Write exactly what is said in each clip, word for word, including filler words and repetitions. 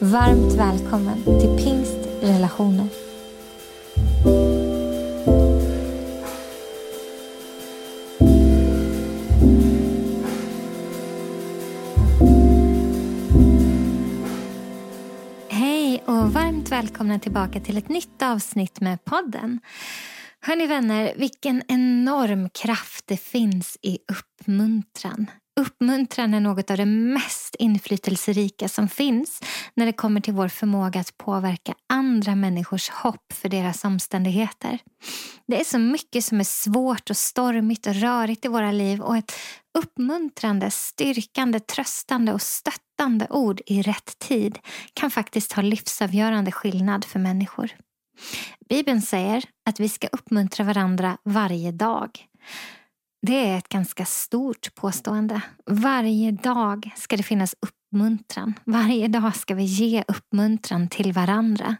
Varmt välkommen till Pingst Relationer. Välkomna tillbaka till ett nytt avsnitt med podden. Hörni vänner, vilken enorm kraft det finns i uppmuntran. Uppmuntran är något av det mest inflytelserika som finns när det kommer till vår förmåga att påverka andra människors hopp för deras omständigheter. Det är så mycket som är svårt och stormigt och rörigt i våra liv, och ett uppmuntrande, styrkande, tröstande och stöttande ord i rätt tid kan faktiskt ha livsavgörande skillnad för människor. Bibeln säger att vi ska uppmuntra varandra varje dag. Det är ett ganska stort påstående. Varje dag ska det finnas uppmuntran. Varje dag ska vi ge uppmuntran till varandra.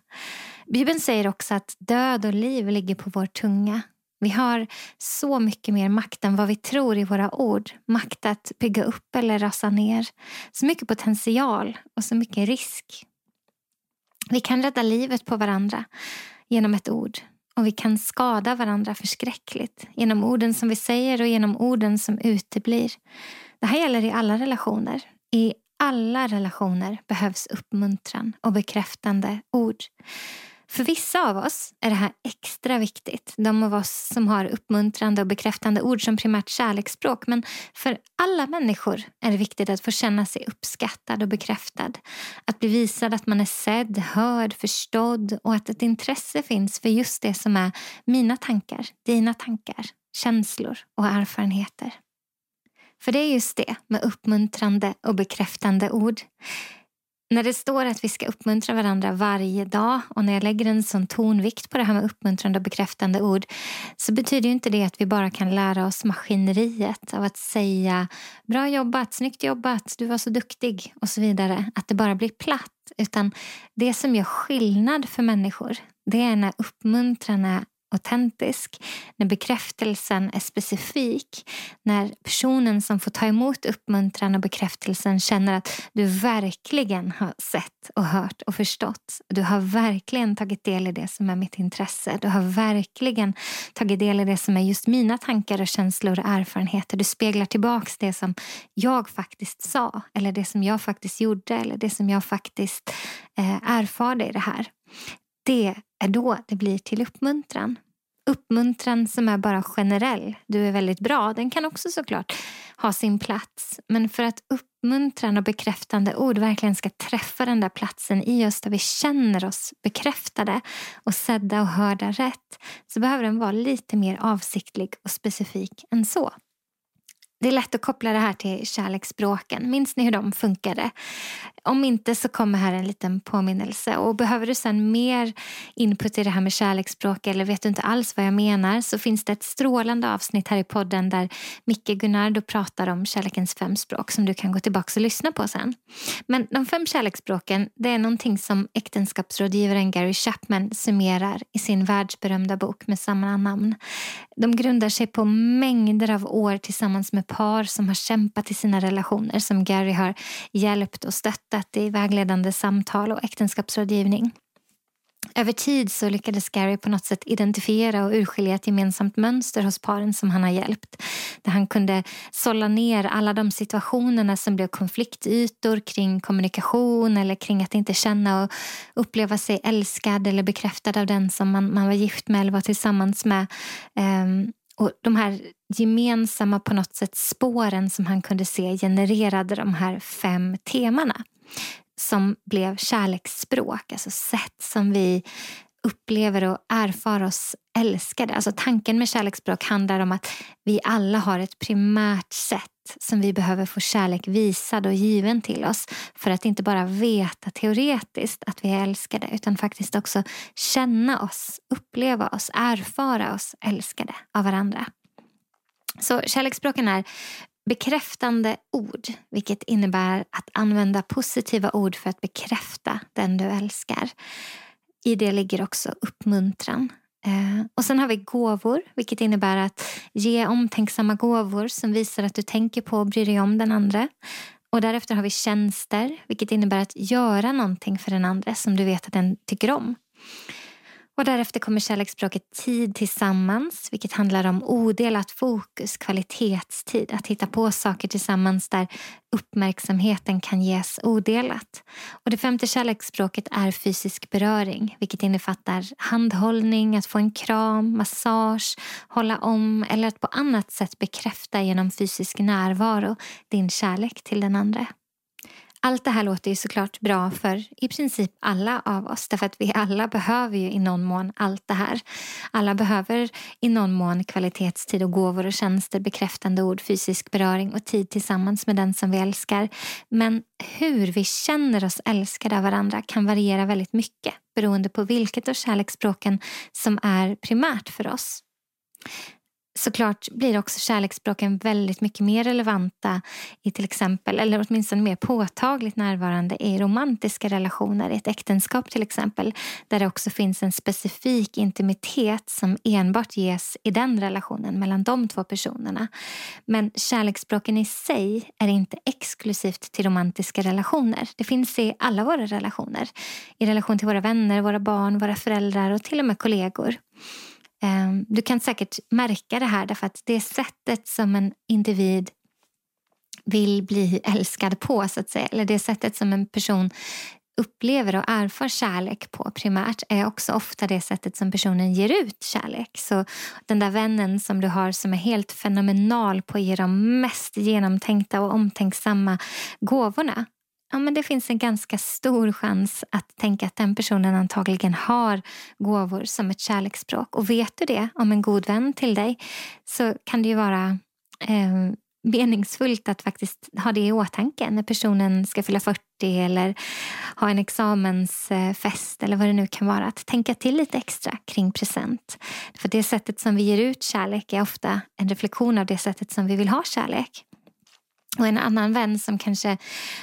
Bibeln säger också att död och liv ligger på vår tunga. Vi har så mycket mer makt än vad vi tror i våra ord. Makt att bygga upp eller rasa ner. Så mycket potential och så mycket risk. Vi kan rädda livet på varandra genom ett ord. Och vi kan skada varandra förskräckligt genom orden som vi säger och genom orden som uteblir. Det här gäller i alla relationer. I alla relationer behövs uppmuntran och bekräftande ord. För vissa av oss är det här extra viktigt. De av oss som har uppmuntrande och bekräftande ord som primärt kärleksspråk. Men för alla människor är det viktigt att få känna sig uppskattad och bekräftad. Att bli visad att man är sedd, hörd, förstådd. Och att ett intresse finns för just det som är mina tankar, dina tankar, känslor och erfarenheter. För det är just det med uppmuntrande och bekräftande ord. När det står att vi ska uppmuntra varandra varje dag, och när jag lägger en sån tonvikt på det här med uppmuntrande och bekräftande ord, så betyder ju inte det att vi bara kan lära oss maskineriet av att säga bra jobbat, snyggt jobbat, du var så duktig och så vidare. Att det bara blir platt, utan det som gör skillnad för människor, det är när uppmuntran är autentisk, när bekräftelsen är specifik, när personen som får ta emot uppmuntran och bekräftelsen känner att du verkligen har sett och hört och förstått. Du har verkligen tagit del i det som är mitt intresse. Du har verkligen tagit del i det som är just mina tankar och känslor och erfarenheter. Du speglar tillbaks det som jag faktiskt sa, eller det som jag faktiskt gjorde, eller det som jag faktiskt eh, erfarade i det här. Det är då det blir till uppmuntran. Uppmuntran som är bara generell. Du är väldigt bra. Den kan också såklart ha sin plats. Men för att uppmuntran och bekräftande ord verkligen ska träffa den där platsen i oss där vi känner oss bekräftade och sedda och hörda rätt, så behöver den vara lite mer avsiktlig och specifik än så. Det är lätt att koppla det här till kärleksspråken. Minns ni hur de funkade? Om inte så kommer här en liten påminnelse. Och behöver du sedan mer input i det här med kärleksspråk, eller vet du inte alls vad jag menar, så finns det ett strålande avsnitt här i podden där Micke Gunnardo pratar om kärlekens femspråk som du kan gå tillbaka och lyssna på sen. Men de fem kärleksspråken, det är någonting som äktenskapsrådgivaren Gary Chapman summerar i sin världsberömda bok med samma namn. De grundar sig på mängder av år tillsammans med par som har kämpat i sina relationer, som Gary har hjälpt och stöttat i vägledande samtal och äktenskapsrådgivning. Över tid så lyckades Gary på något sätt identifiera och urskilja ett gemensamt mönster hos paren som han har hjälpt. Där han kunde sålla ner alla de situationerna som blev konfliktytor kring kommunikation eller kring att inte känna och uppleva sig älskad eller bekräftad av den som man, man var gift med eller var tillsammans med. Um, Och de här gemensamma på något sätt spåren som han kunde se genererade de här fem temana som blev kärleksspråk, alltså sätt som vi upplever och erfar oss älskade. Alltså tanken med kärleksspråk handlar om att vi alla har ett primärt sätt sätt som vi behöver få kärlek visad och given till oss. För att inte bara veta teoretiskt att vi är älskade, utan faktiskt också känna oss, uppleva oss, erfara oss älskade av varandra. Så kärleksspråken är bekräftande ord, vilket innebär att använda positiva ord för att bekräfta den du älskar. I det ligger också uppmuntran. Och sen har vi gåvor, vilket innebär att ge omtänksamma gåvor som visar att du tänker på och bryr dig om den andra. Och därefter har vi tjänster, vilket innebär att göra någonting för den andra som du vet att den tycker om. Och därefter kommer kärleksspråket tid tillsammans, vilket handlar om odelat fokus, kvalitetstid. Att hitta på saker tillsammans där uppmärksamheten kan ges odelat. Och det femte kärleksspråket är fysisk beröring, vilket innefattar handhållning, att få en kram, massage, hålla om eller att på annat sätt bekräfta genom fysisk närvaro din kärlek till den andra. Allt det här låter ju såklart bra för i princip alla av oss. Därför att vi alla behöver ju i någon mån allt det här. Alla behöver i någon mån kvalitetstid och gåvor och tjänster, bekräftande ord, fysisk beröring och tid tillsammans med den som vi älskar. Men hur vi känner oss älskade av varandra kan variera väldigt mycket beroende på vilket av kärleksspråken som är primärt för oss. Såklart blir också kärleksspråken väldigt mycket mer relevanta i till exempel, eller åtminstone mer påtagligt närvarande i romantiska relationer, i ett äktenskap till exempel, där det också finns en specifik intimitet som enbart ges i den relationen mellan de två personerna. Men kärleksspråken i sig är inte exklusivt till romantiska relationer. Det finns i alla våra relationer, i relation till våra vänner, våra barn, våra föräldrar och till och med kollegor. Du kan säkert märka det här därför att det är sättet som en individ vill bli älskad på så att säga. Eller det sättet som en person upplever och erfar kärlek på primärt är också ofta det sättet som personen ger ut kärlek. Så den där vännen som du har som är helt fenomenal på att ge de mest genomtänkta och omtänksamma gåvorna. Ja, men det finns en ganska stor chans att tänka att den personen antagligen har gåvor som ett kärleksspråk. Och vet du det om en god vän till dig så kan det ju vara eh, meningsfullt att faktiskt ha det i åtanke när personen ska fylla fyrtio eller ha en examensfest eller vad det nu kan vara. Att tänka till lite extra kring present. För det sättet som vi ger ut kärlek är ofta en reflektion av det sättet som vi vill ha kärlek. Och en annan vän som kanske,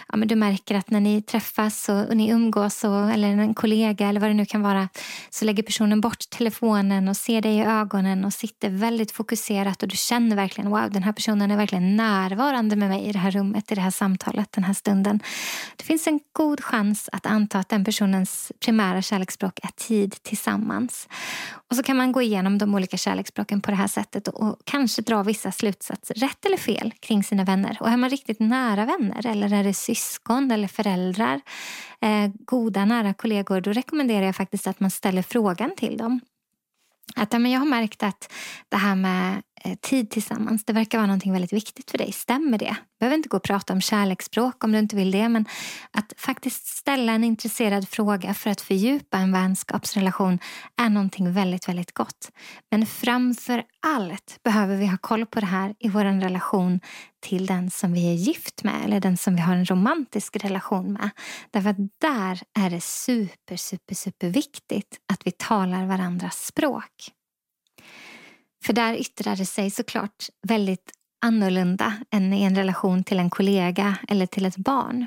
ja men du märker att när ni träffas och, och ni umgås och, eller en kollega eller vad det nu kan vara, så lägger personen bort telefonen och ser dig i ögonen och sitter väldigt fokuserat och du känner verkligen, wow, den här personen är verkligen närvarande med mig i det här rummet, i det här samtalet, den här stunden. Det finns en god chans att anta att den personens primära kärleksspråk är tid tillsammans. Och så kan man gå igenom de olika kärleksspråken på det här sättet och, och kanske dra vissa slutsatser, rätt eller fel, kring sina vänner. Och är man riktigt nära vänner eller är det syskon eller föräldrar, eh, goda nära kollegor, då rekommenderar jag faktiskt att man ställer frågan till dem. Att ja, men jag har märkt att det här med eh, tid tillsammans, det verkar vara någonting väldigt viktigt för dig. Stämmer det? Du behöver inte gå och prata om kärleksspråk om du inte vill det, men att faktiskt ställa en intresserad fråga för att fördjupa en vänskapsrelation är någonting väldigt, väldigt gott. Men framför allt behöver vi ha koll på det här i vår relation till den som vi är gift med eller den som vi har en romantisk relation med. Därför att där är det super, super, super viktigt att vi talar varandras språk. För där yttrar det sig såklart väldigt annorlunda än i en relation till en kollega eller till ett barn.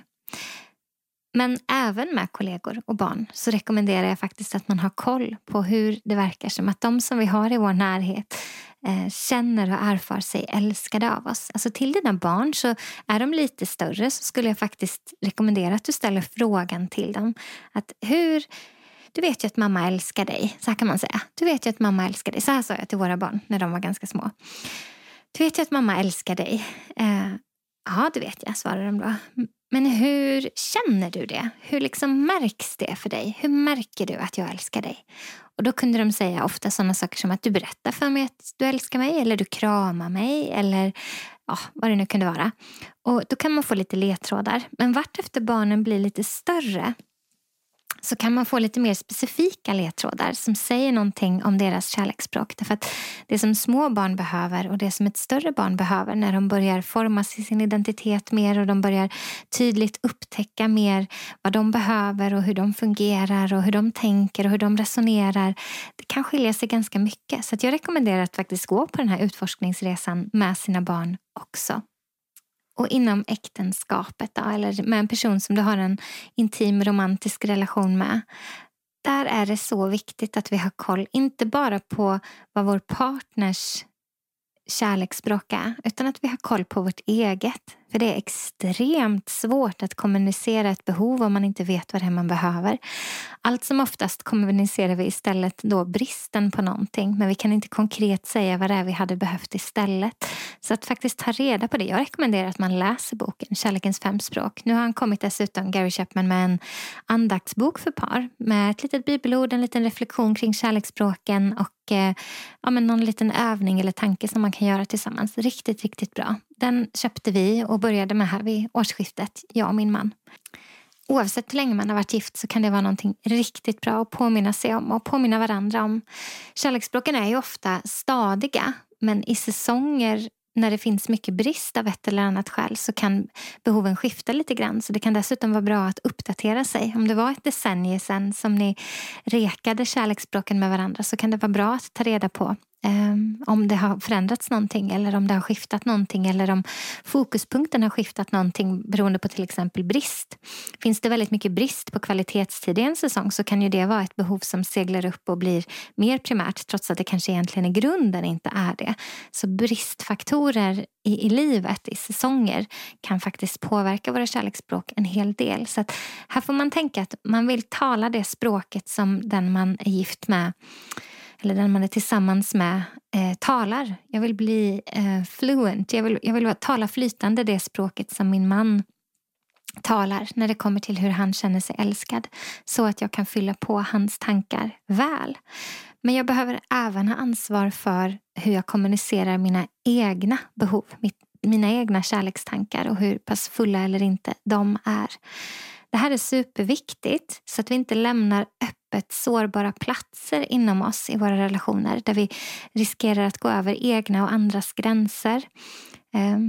Men även med kollegor och barn så rekommenderar jag faktiskt att man har koll på hur det verkar som att de som vi har i vår närhet känner och erfar sig älskade av oss. Alltså till dina barn, så är de lite större så skulle jag faktiskt rekommendera att du ställer frågan till dem. Att hur, du vet ju att mamma älskar dig. Så här kan man säga. Du vet ju att mamma älskar dig. Så här sa jag till våra barn när de var ganska små. Du vet ju att mamma älskar dig. Eh, ja, det vet jag, svarar de då. Men hur känner du det? Hur liksom märks det för dig? Hur märker du att jag älskar dig? Och då kunde de säga ofta sådana saker som att du berättar för mig att du älskar mig. Eller du kramar mig. Eller ja, vad det nu kunde vara. Och då kan man få lite ledtrådar. Men vart efter barnen blir lite större så kan man få lite mer specifika ledtrådar som säger någonting om deras kärleksspråk. Därför att det som små barn behöver och det som ett större barn behöver när de börjar formas i sin identitet mer och de börjar tydligt upptäcka mer vad de behöver och hur de fungerar och hur de tänker och hur de resonerar. Det kan skilja sig ganska mycket, så att jag rekommenderar att faktiskt gå på den här utforskningsresan med sina barn också. Och inom äktenskapet då, eller med en person som du har en intim romantisk relation med. Där är det så viktigt att vi har koll inte bara på vad vår partners kärleksspråk är, utan att vi har koll på vårt eget. För det är extremt svårt att kommunicera ett behov om man inte vet vad det är man behöver. Allt som oftast kommunicerar vi istället då bristen på någonting, men vi kan inte konkret säga vad det är vi hade behövt istället. Så att faktiskt ta reda på det. Jag rekommenderar att man läser boken Kärlekens femspråk. Nu har han kommit dessutom, Gary Chapman, med en andaktsbok för par med ett litet bibelord, en liten reflektion kring kärleksspråken och eh, ja, men någon liten övning eller tanke som man kan göra tillsammans. Riktigt, riktigt bra. Den köpte vi och började med här vid årsskiftet, jag och min man. Oavsett hur länge man har varit gift så kan det vara någonting riktigt bra att påminna sig om och påminna varandra om. Kärleksspråken är ju ofta stadiga, men i säsonger när det finns mycket brist av ett eller annat skäl så kan behoven skifta lite grann. Så det kan dessutom vara bra att uppdatera sig. Om det var ett decennium sedan som ni rekade kärleksspråken med varandra så kan det vara bra att ta reda på Um, om det har förändrats någonting eller om det har skiftat någonting eller om fokuspunkten har skiftat någonting beroende på till exempel brist. Finns det väldigt mycket brist på kvalitetstid i en säsong så kan ju det vara ett behov som seglar upp och blir mer primärt trots att det kanske egentligen i grunden inte är det. Så bristfaktorer i, i livet, i säsonger kan faktiskt påverka våra kärleksspråk en hel del. Så att här får man tänka att man vill tala det språket som den man är gift med eller den man är tillsammans med eh, talar. Jag vill bli eh, fluent. Jag vill, jag vill tala flytande det språket som min man talar när det kommer till hur han känner sig älskad. Så att jag kan fylla på hans tankar väl. Men jag behöver även ha ansvar för hur jag kommunicerar mina egna behov. Mitt, mina egna kärlekstankar och hur pass fulla eller inte de är. Det här är superviktigt så att vi inte lämnar öppet sårbara platser inom oss i våra relationer där vi riskerar att gå över egna och andras gränser.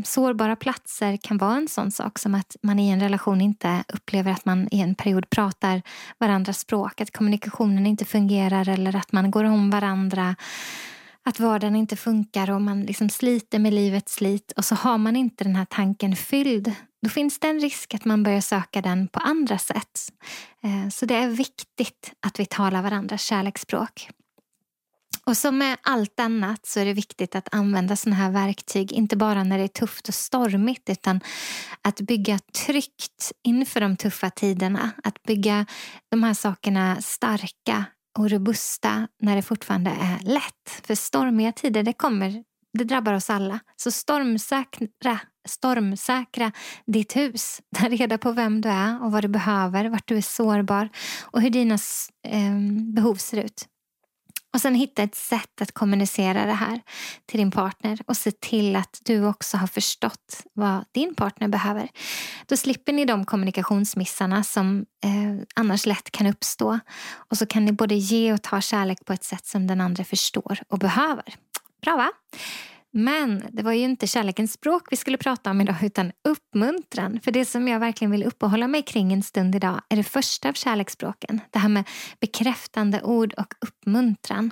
Sårbara platser kan vara en sån sak som att man i en relation inte upplever att man i en period pratar varandras språk, att kommunikationen inte fungerar eller att man går om varandra, att vardagen inte funkar och man liksom sliter med livets slit och så har man inte den här tanken fylld. Då finns det en risk att man börjar söka den på andra sätt. Så det är viktigt att vi talar varandras kärleksspråk. Och som med allt annat så är det viktigt att använda såna här verktyg. Inte bara när det är tufft och stormigt utan att bygga tryggt inför de tuffa tiderna. Att bygga de här sakerna starka och robusta när det fortfarande är lätt. För stormiga tider, det kommer, det drabbar oss alla. Så stormsäkra, stormsäkra ditt hus. Ta reda på vem du är och vad du behöver, vart du är sårbar och hur dina eh, behov ser ut. Och sen hitta ett sätt att kommunicera det här till din partner och se till att du också har förstått vad din partner behöver. Då slipper ni de kommunikationsmissarna som eh, annars lätt kan uppstå. Och så kan ni både ge och ta kärlek på ett sätt som den andra förstår och behöver. Bra, va? Men det var ju inte kärlekens språk vi skulle prata om idag utan uppmuntran. För det som jag verkligen vill uppehålla mig kring en stund idag är det första av kärleksspråken. Det här med bekräftande ord och uppmuntran.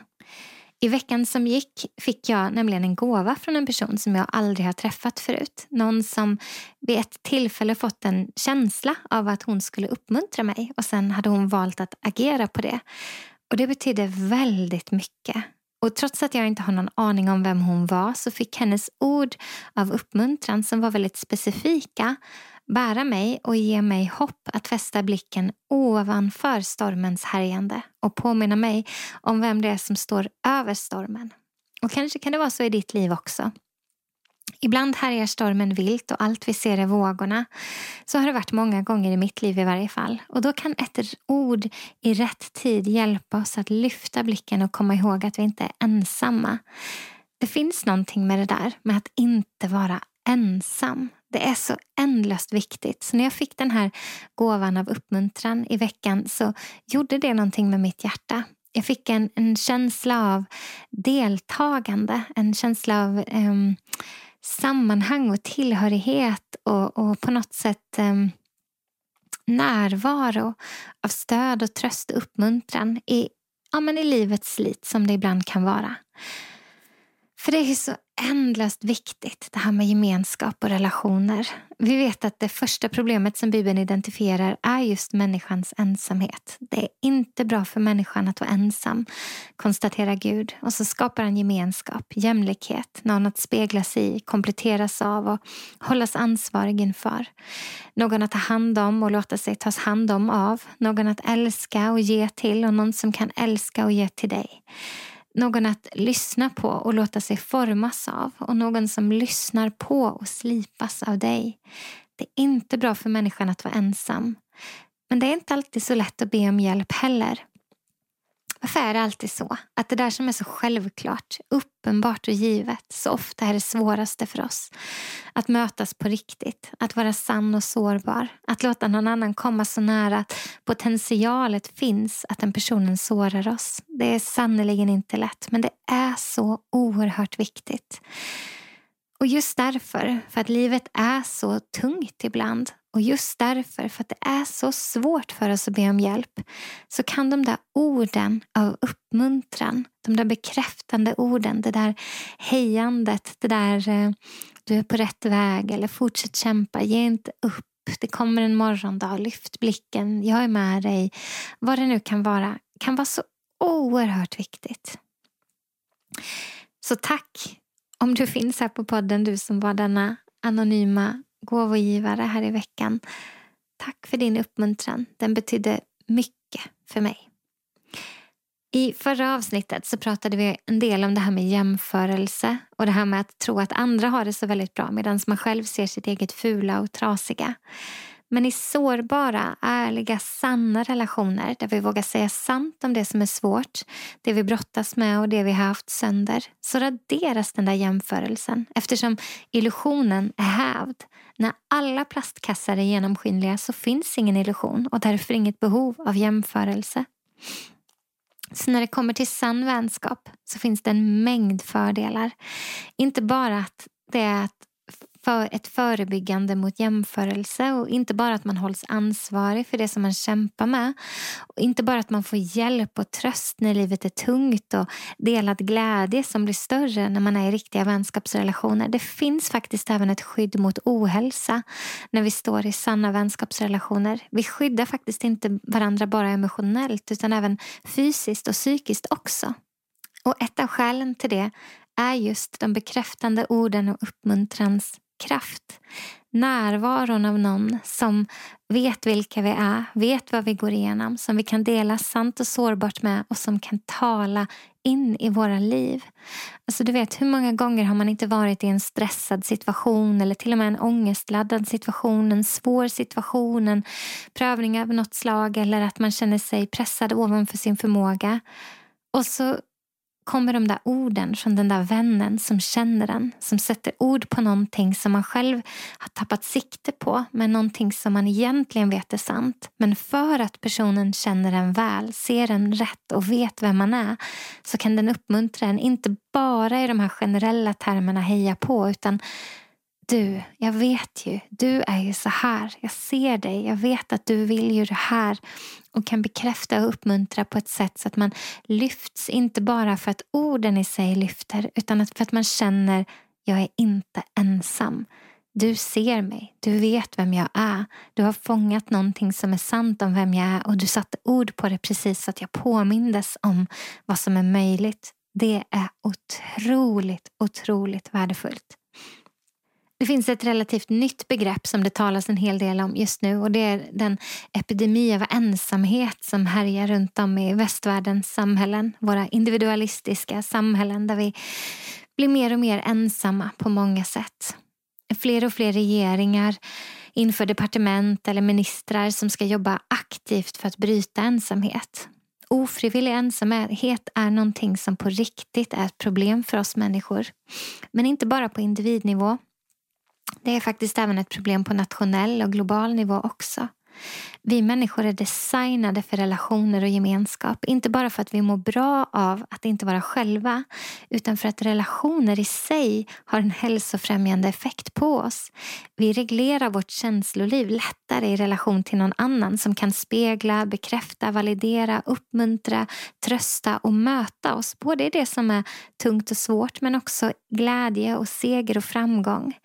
I veckan som gick fick jag nämligen en gåva från en person som jag aldrig har träffat förut. Någon som vid ett tillfälle fått en känsla av att hon skulle uppmuntra mig. Och sen hade hon valt att agera på det. Och det betydde väldigt mycket. Och trots att jag inte har någon aning om vem hon var så fick hennes ord av uppmuntran som var väldigt specifika bära mig och ge mig hopp att fästa blicken ovanför stormens härjande och påminna mig om vem det är som står över stormen. Och kanske kan det vara så i ditt liv också. Ibland härjar stormen vilt och allt vi ser är vågorna. Så har det varit många gånger i mitt liv i varje fall. Och då kan ett ord i rätt tid hjälpa oss att lyfta blicken och komma ihåg att vi inte är ensamma. Det finns någonting med det där, med att inte vara ensam. Det är så ändlöst viktigt. Så när jag fick den här gåvan av uppmuntran i veckan så gjorde det någonting med mitt hjärta. Jag fick en, en känsla av deltagande, en känsla av eh, sammanhang och tillhörighet och, och på något sätt eh, närvaro av stöd och tröst och uppmuntran i, ja, men i livets slit som det ibland kan vara. För det är ju så ändlöst viktigt det här med gemenskap och relationer. Vi vet att det första problemet som Bibeln identifierar är just människans ensamhet. Det är inte bra för människan att vara ensam, konstaterar Gud. Och så skapar han gemenskap, jämlikhet, någon att spegla sig i, kompletteras av och hållas ansvarig inför. Någon att ta hand om och låta sig tas hand om av. Någon att älska och ge till och någon som kan älska och ge till dig. Någon att lyssna på och låta sig formas av. Och någon som lyssnar på och slipas av dig. Det är inte bra för människan att vara ensam. Men det är inte alltid så lätt att be om hjälp heller. Varför är det alltid så? Att det där som är så självklart, uppenbart och givet så ofta är det svåraste för oss. Att mötas på riktigt. Att vara sann och sårbar. Att låta någon annan komma så nära att potentialet finns att den personen sårar oss. Det är sannerligen inte lätt, men det är så oerhört viktigt. Och just därför, för att livet är så tungt ibland. Och just därför, för att det är så svårt för oss att be om hjälp, så kan de där orden av uppmuntran, de där bekräftande orden, det där hejandet, det där eh, du är på rätt väg eller fortsätt kämpa, ge inte upp, det kommer en morgondag, lyft blicken, jag är med dig, vad det nu kan vara, kan vara så oerhört viktigt. Så tack om du finns här på podden, du som var denna anonyma gåvogivare här i veckan. Tack för din uppmuntran. Den betydde mycket för mig. I förra avsnittet så pratade vi en del om det här med jämförelse och det här med att tro att andra har det så väldigt bra medan man själv ser sitt eget fula och trasiga. Men i sårbara, ärliga, sanna relationer där vi vågar säga sant om det som är svårt, det vi brottas med och det vi har haft sönder, så raderas den där jämförelsen eftersom illusionen är hävd. När alla plastkassar är genomskinliga så finns ingen illusion och därför inget behov av jämförelse. Så när det kommer till sann vänskap så finns det en mängd fördelar. Inte bara att det är att för ett förebyggande mot jämförelse och inte bara att man hålls ansvarig för det som man kämpar med och inte bara att man får hjälp och tröst när livet är tungt och delad glädje som blir större när man är i riktiga vänskapsrelationer. Det finns faktiskt även ett skydd mot ohälsa när vi står i sanna vänskapsrelationer. Vi skyddar faktiskt inte varandra bara emotionellt utan även fysiskt och psykiskt också. Och ett av skälen till det är just de bekräftande orden och uppmuntrans kraft. Närvaron av någon som vet vilka vi är, vet vad vi går igenom, som vi kan dela sant och sårbart med och som kan tala in i våra liv. Alltså du vet, hur många gånger har man inte varit i en stressad situation eller till och med en ångestladdad situation, en svår situation, en prövning av något slag eller att man känner sig pressad ovanför sin förmåga. Och så kommer de där orden från den där vännen som känner den, som sätter ord på någonting som man själv har tappat sikte på, men någonting som man egentligen vet är sant. Men för att personen känner den väl, ser den rätt och vet vem man är, så kan den uppmuntra en inte bara i de här generella termerna heja på, utan du, jag vet ju, du är ju så här, jag ser dig, jag vet att du vill ju det här och kan bekräfta och uppmuntra på ett sätt så att man lyfts inte bara för att orden i sig lyfter utan för att man känner, jag är inte ensam, du ser mig, du vet vem jag är, du har fångat någonting som är sant om vem jag är och du satte ord på det precis så att jag påmindes om vad som är möjligt. Det är otroligt, otroligt värdefullt. Det finns ett relativt nytt begrepp som det talas en hel del om just nu och det är den epidemi av ensamhet som härjar runt om i västvärldens samhällen, våra individualistiska samhällen där vi blir mer och mer ensamma på många sätt. Fler och fler regeringar inför departement eller ministrar som ska jobba aktivt för att bryta ensamhet. Ofrivillig ensamhet är någonting som på riktigt är ett problem för oss människor, men inte bara på individnivå. Det är faktiskt även ett problem på nationell och global nivå också. Vi människor är designade för relationer och gemenskap, inte bara för att vi mår bra av att inte vara själva, utan för att relationer i sig har en hälsofrämjande effekt på oss. Vi reglerar vårt känsloliv lättare i relation till någon annan som kan spegla, bekräfta, validera, uppmuntra, trösta och möta oss. Både i det som är tungt och svårt, men också glädje och seger och framgång.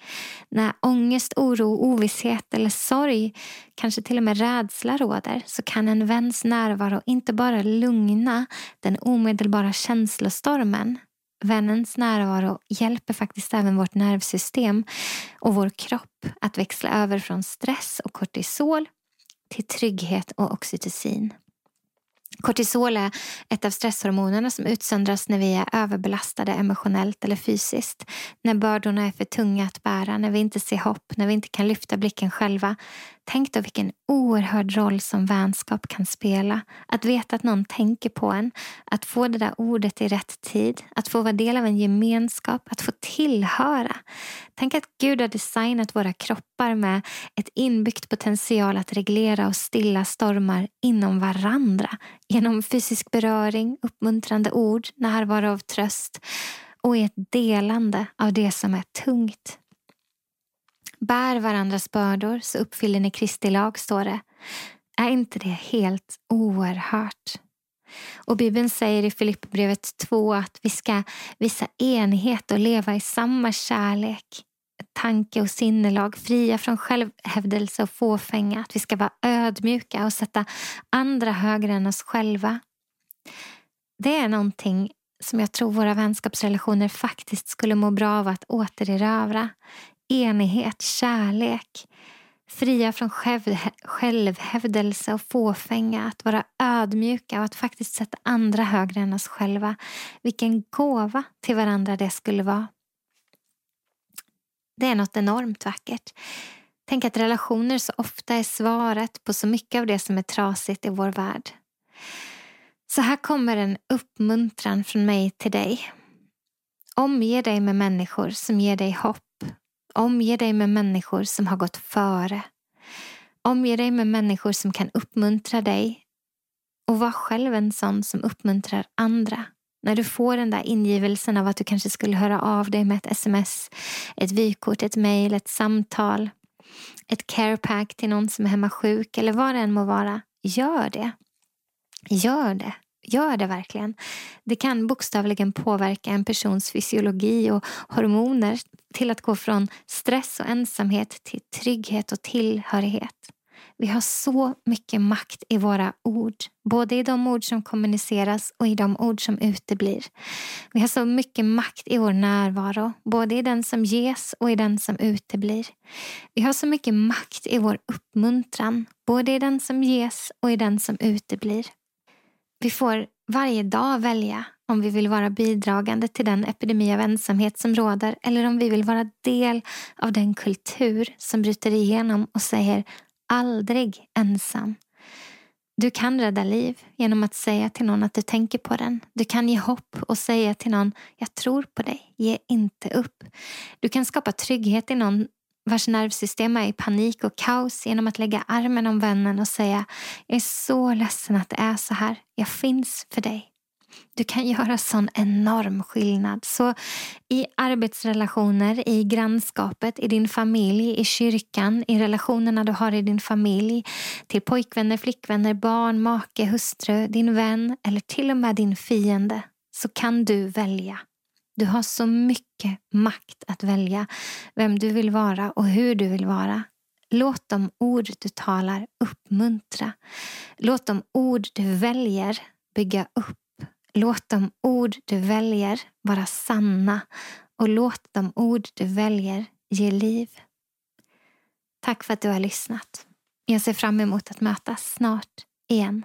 När ångest, oro, ovisshet eller sorg, kanske till och med rädsla råder, så kan en väns närvaro inte bara lugna den omedelbara känslostormen. Vännens närvaro hjälper faktiskt även vårt nervsystem och vår kropp att växla över från stress och kortisol till trygghet och oxytocin. Kortisol är ett av stresshormonerna som utsöndras när vi är överbelastade emotionellt eller fysiskt. När bördorna är för tunga att bära, när vi inte ser hopp, när vi inte kan lyfta blicken själva. Tänk då vilken oerhörd roll som vänskap kan spela. Att veta att någon tänker på en, att få det där ordet i rätt tid, att få vara del av en gemenskap, att få tillhöra. Tänk att Gud har designat våra kroppar med ett inbyggt potential att reglera och stilla stormar inom varandra. Genom fysisk beröring, uppmuntrande ord, närvaro av tröst och ett delande av det som är tungt. Bär varandras bördor så uppfyller ni Kristi lag, står det. Är inte det helt oerhört? Och Bibeln säger i Filipperbrevet två att vi ska visa enhet och leva i samma kärlek, tanke och sinnelag, fria från självhävdelse och fåfänga. Att vi ska vara ödmjuka och sätta andra högre än oss själva. Det är någonting som jag tror våra vänskapsrelationer faktiskt skulle må bra av att återerövra. Enighet, kärlek, fria från själv, självhävdelse och fåfänga, att vara ödmjuka och att faktiskt sätta andra högre än oss själva. Vilken gåva till varandra det skulle vara. Det är något enormt vackert. Tänk att relationer så ofta är svaret på så mycket av det som är trasigt i vår värld. Så här kommer en uppmuntran från mig till dig. Omge dig med människor som ger dig hopp. Omge dig med människor som har gått före. Omge dig med människor som kan uppmuntra dig. Och var själv en sån som uppmuntrar andra. När du får den där ingivelsen av att du kanske skulle höra av dig med ett sms, ett vykort, ett mejl, ett samtal, ett carepack till någon som är hemma sjuk eller vad det än må vara. Gör det. Gör det. Gör det verkligen. Det kan bokstavligen påverka en persons fysiologi och hormoner till att gå från stress och ensamhet till trygghet och tillhörighet. Vi har så mycket makt i våra ord. Både i de ord som kommuniceras och i de ord som uteblir. Vi har så mycket makt i vår närvaro. Både i den som ges och i den som uteblir. Vi har så mycket makt i vår uppmuntran. Både i den som ges och i den som uteblir. Vi får varje dag välja om vi vill vara bidragande till den epidemi av ensamhet som råder eller om vi vill vara del av den kultur som bryter igenom och säger aldrig ensam. Du kan rädda liv genom att säga till någon att du tänker på den. Du kan ge hopp och säga till någon, jag tror på dig, ge inte upp. Du kan skapa trygghet i någon vars nervsystem är i panik och kaos genom att lägga armen om vännen och säga, jag är så ledsen att det är så här, jag finns för dig. Du kan göra sån enorm skillnad. Så i arbetsrelationer, i grannskapet, i din familj, i kyrkan, i relationerna du har i din familj, till pojkvänner, flickvänner, barn, make, hustru, din vän eller till och med din fiende, så kan du välja. Du har så mycket makt att välja vem du vill vara och hur du vill vara. Låt de ord du talar uppmuntra. Låt de ord du väljer bygga upp. Låt de ord du väljer vara sanna och låt de ord du väljer ge liv. Tack för att du har lyssnat. Jag ser fram emot att mötas snart igen.